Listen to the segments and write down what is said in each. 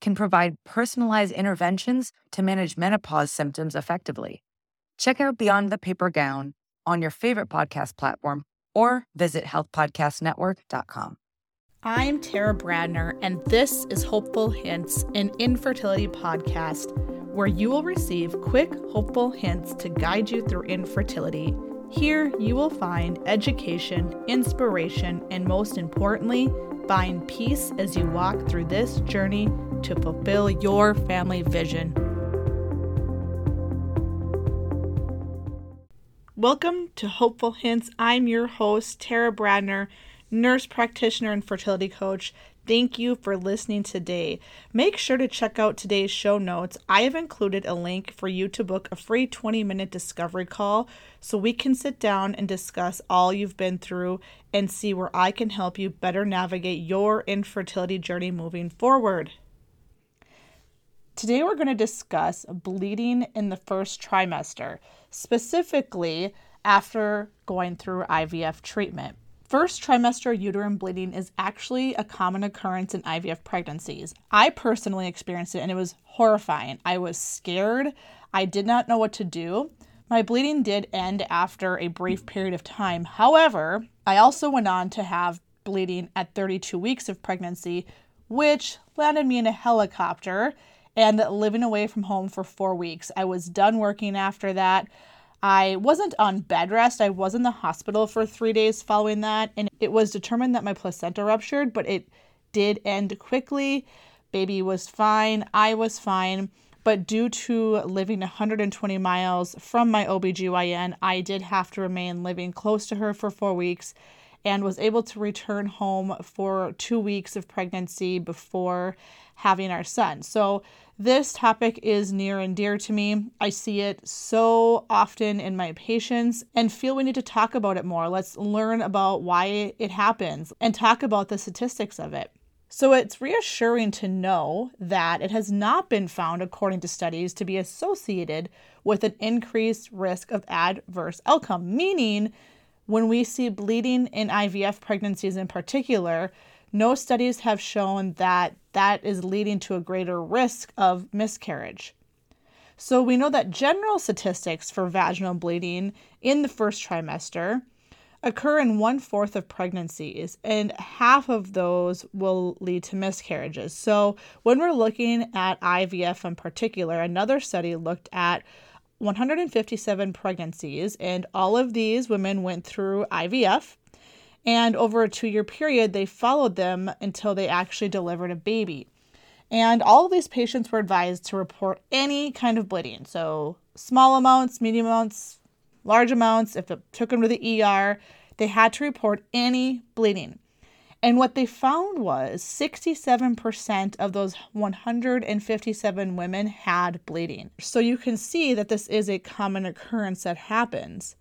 can provide personalized interventions to manage menopause symptoms effectively. Check out Beyond the Paper Gown on your favorite podcast platform or visit healthpodcastnetwork.com. I'm Tara Bradner, and this is Hopeful Hints, an infertility podcast where you will receive quick, hopeful hints to guide you through infertility. Here, you will find education, inspiration, and most importantly, find peace as you walk through this journey to fulfill your family vision. Welcome to Hopeful Hints. I'm your host, Tara Bradner, nurse practitioner and fertility coach. Thank you for listening today. Make sure to check out today's show notes. I have included a link for you to book a free 20-minute discovery call so we can sit down and discuss all you've been through and see where I can help you better navigate your infertility journey moving forward. Today we're going to discuss bleeding in the first trimester, specifically after going through IVF treatment. First trimester uterine bleeding is actually a common occurrence in IVF pregnancies. I personally experienced it and it was horrifying. I was scared. I did not know what to do. My bleeding did end after a brief period of time. However, I also went on to have bleeding at 32 weeks of pregnancy, which landed me in a helicopter and living away from home for 4 weeks. I was done working after that. I wasn't on bed rest. I was in the hospital for 3 days following that, and it was determined that my placenta ruptured, but it did end quickly. Baby was fine. I was fine. But due to living 120 miles from my OBGYN, I did have to remain living close to her for 4 weeks and was able to return home for 2 weeks of pregnancy before having our son. So this topic is near and dear to me. I see it so often in my patients and feel we need to talk about it more. Let's learn about why it happens and talk about the statistics of it. So it's reassuring to know that it has not been found, according to studies, to be associated with an increased risk of adverse outcome, meaning when we see bleeding in IVF pregnancies in particular, no studies have shown that that is leading to a greater risk of miscarriage. So we know that general statistics for vaginal bleeding in the first trimester occur in 1/4 of pregnancies, and half of those will lead to miscarriages. So when we're looking at IVF in particular, another study looked at 157 pregnancies, and all of these women went through IVF, and over a 2-year period, they followed them until they actually delivered a baby. And all of these patients were advised to report any kind of bleeding, so small amounts, medium amounts, large amounts. If it took them to the ER, they had to report any bleeding. And what they found was 67% of those 157 women had bleeding. So you can see that this is a common occurrence that happens.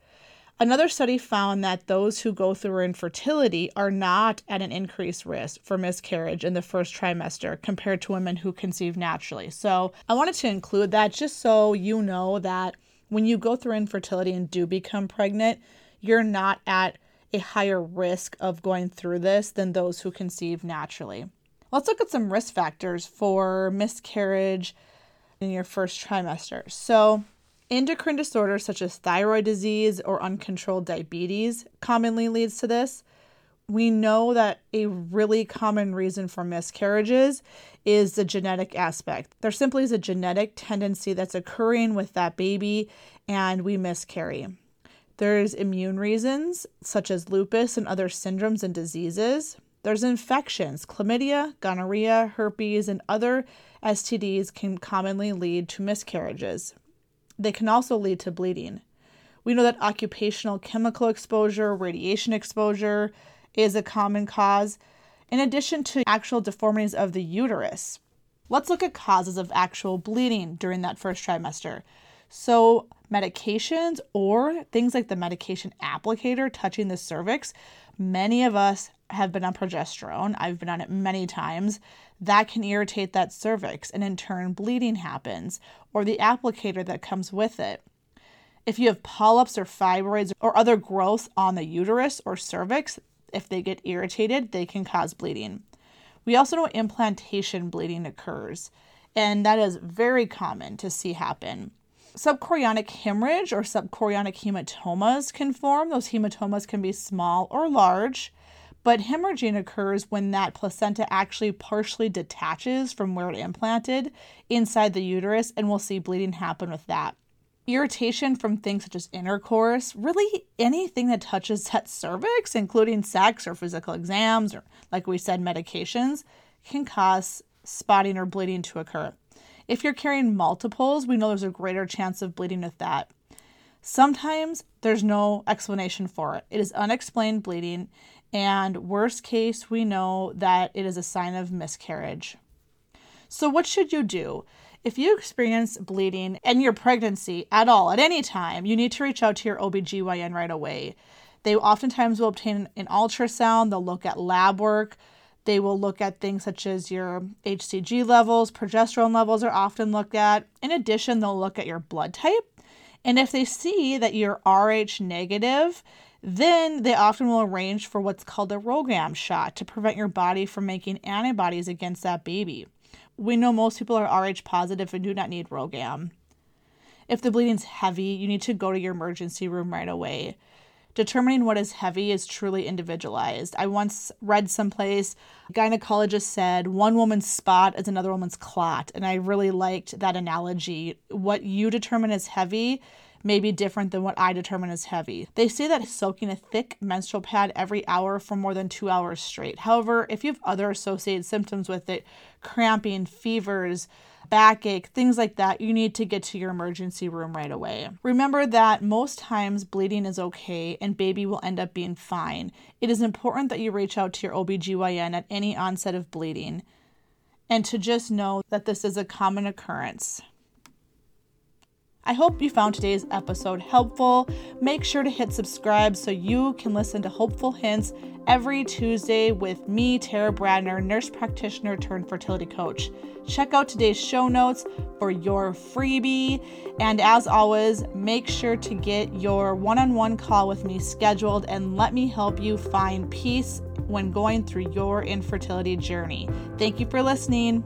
Another study found that those who go through infertility are not at an increased risk for miscarriage in the first trimester compared to women who conceive naturally. So I wanted to include that just so you know that when you go through infertility and do become pregnant, you're not at a higher risk of going through this than those who conceive naturally. Let's look at some risk factors for miscarriage in your first trimester. So endocrine disorders such as thyroid disease or uncontrolled diabetes commonly leads to this. We know that a really common reason for miscarriages is the genetic aspect. There simply is a genetic tendency that's occurring with that baby and we miscarry. There's immune reasons, such as lupus and other syndromes and diseases. There's infections. Chlamydia, gonorrhea, herpes, and other STDs can commonly lead to miscarriages. They can also lead to bleeding. We know that occupational chemical exposure, radiation exposure is a common cause, in addition to actual deformities of the uterus. Let's look at causes of actual bleeding during that first trimester. So medications or things like the medication applicator touching the cervix, many of us have been on progesterone. I've been on it many times. That can irritate that cervix and in turn bleeding happens, or the applicator that comes with it. If you have polyps or fibroids or other growths on the uterus or cervix, if they get irritated, they can cause bleeding. We also know implantation bleeding occurs, and that is very common to see happen. Subchorionic hemorrhage or subchorionic hematomas can form. Those hematomas can be small or large, but hemorrhaging occurs when that placenta actually partially detaches from where it implanted inside the uterus, and we'll see bleeding happen with that. Irritation from things such as intercourse, really anything that touches that cervix, including sex or physical exams or, like we said, medications, can cause spotting or bleeding to occur. If you're carrying multiples, we know there's a greater chance of bleeding with that. Sometimes there's no explanation for it. It is unexplained bleeding, and worst case, we know that it is a sign of miscarriage. So what should you do? If you experience bleeding in your pregnancy at all, at any time, you need to reach out to your OBGYN right away. They oftentimes will obtain an ultrasound. They'll look at lab work. They will look at things such as your HCG levels, progesterone levels are often looked at. In addition, they'll look at your blood type. And if they see that you're Rh negative, then they often will arrange for what's called a RhoGAM shot to prevent your body from making antibodies against that baby. We know most people are Rh positive and do not need RhoGAM. If the bleeding's heavy, you need to go to your emergency room right away. Determining what is heavy is truly individualized. I once read someplace, a gynecologist said, one woman's spot is another woman's clot. And I really liked that analogy. What you determine as heavy may be different than what I determine as heavy. They say that soaking a thick menstrual pad every hour for more than 2 hours straight. However, if you have other associated symptoms with it, cramping, fevers, backache, things like that, you need to get to your emergency room right away. Remember that most times bleeding is okay and baby will end up being fine. It is important that you reach out to your OBGYN at any onset of bleeding and to just know that this is a common occurrence. I hope you found today's episode helpful. Make sure to hit subscribe so you can listen to Hopeful Hints every Tuesday with me, Tara Bradner, nurse practitioner turned fertility coach. Check out today's show notes for your freebie. And as always, make sure to get your one-on-one call with me scheduled and let me help you find peace when going through your infertility journey. Thank you for listening.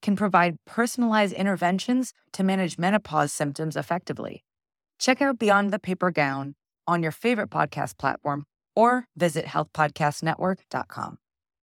can provide personalized interventions to manage menopause symptoms effectively. Check out Beyond the Paper Gown on your favorite podcast platform or visit healthpodcastnetwork.com.